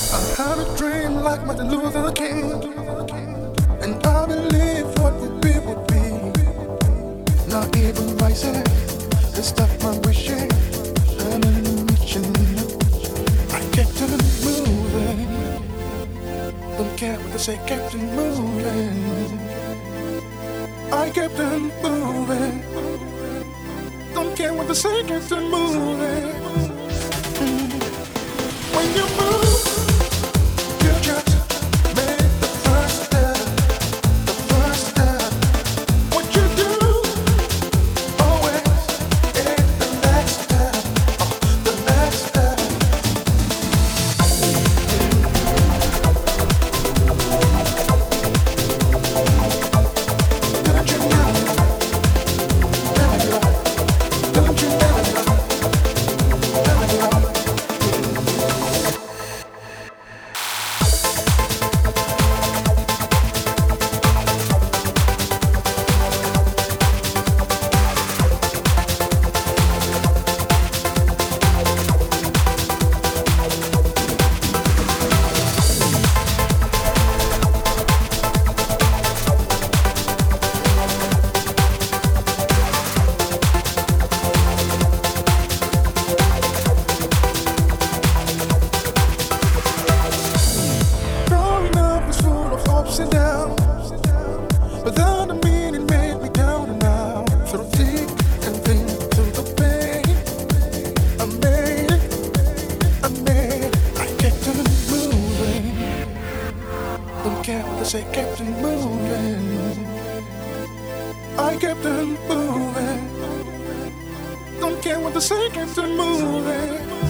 I had a dream like Martin Luther King, and I believe what would be. Not even rising, and stop my wishing. I'm in a mission. I kept on moving. Don't care what they say, kept on moving. I kept on moving. Don't care what they say, kept on moving. When you move. I kept on moving. I kept on moving. Don't care what they say, kept on moving.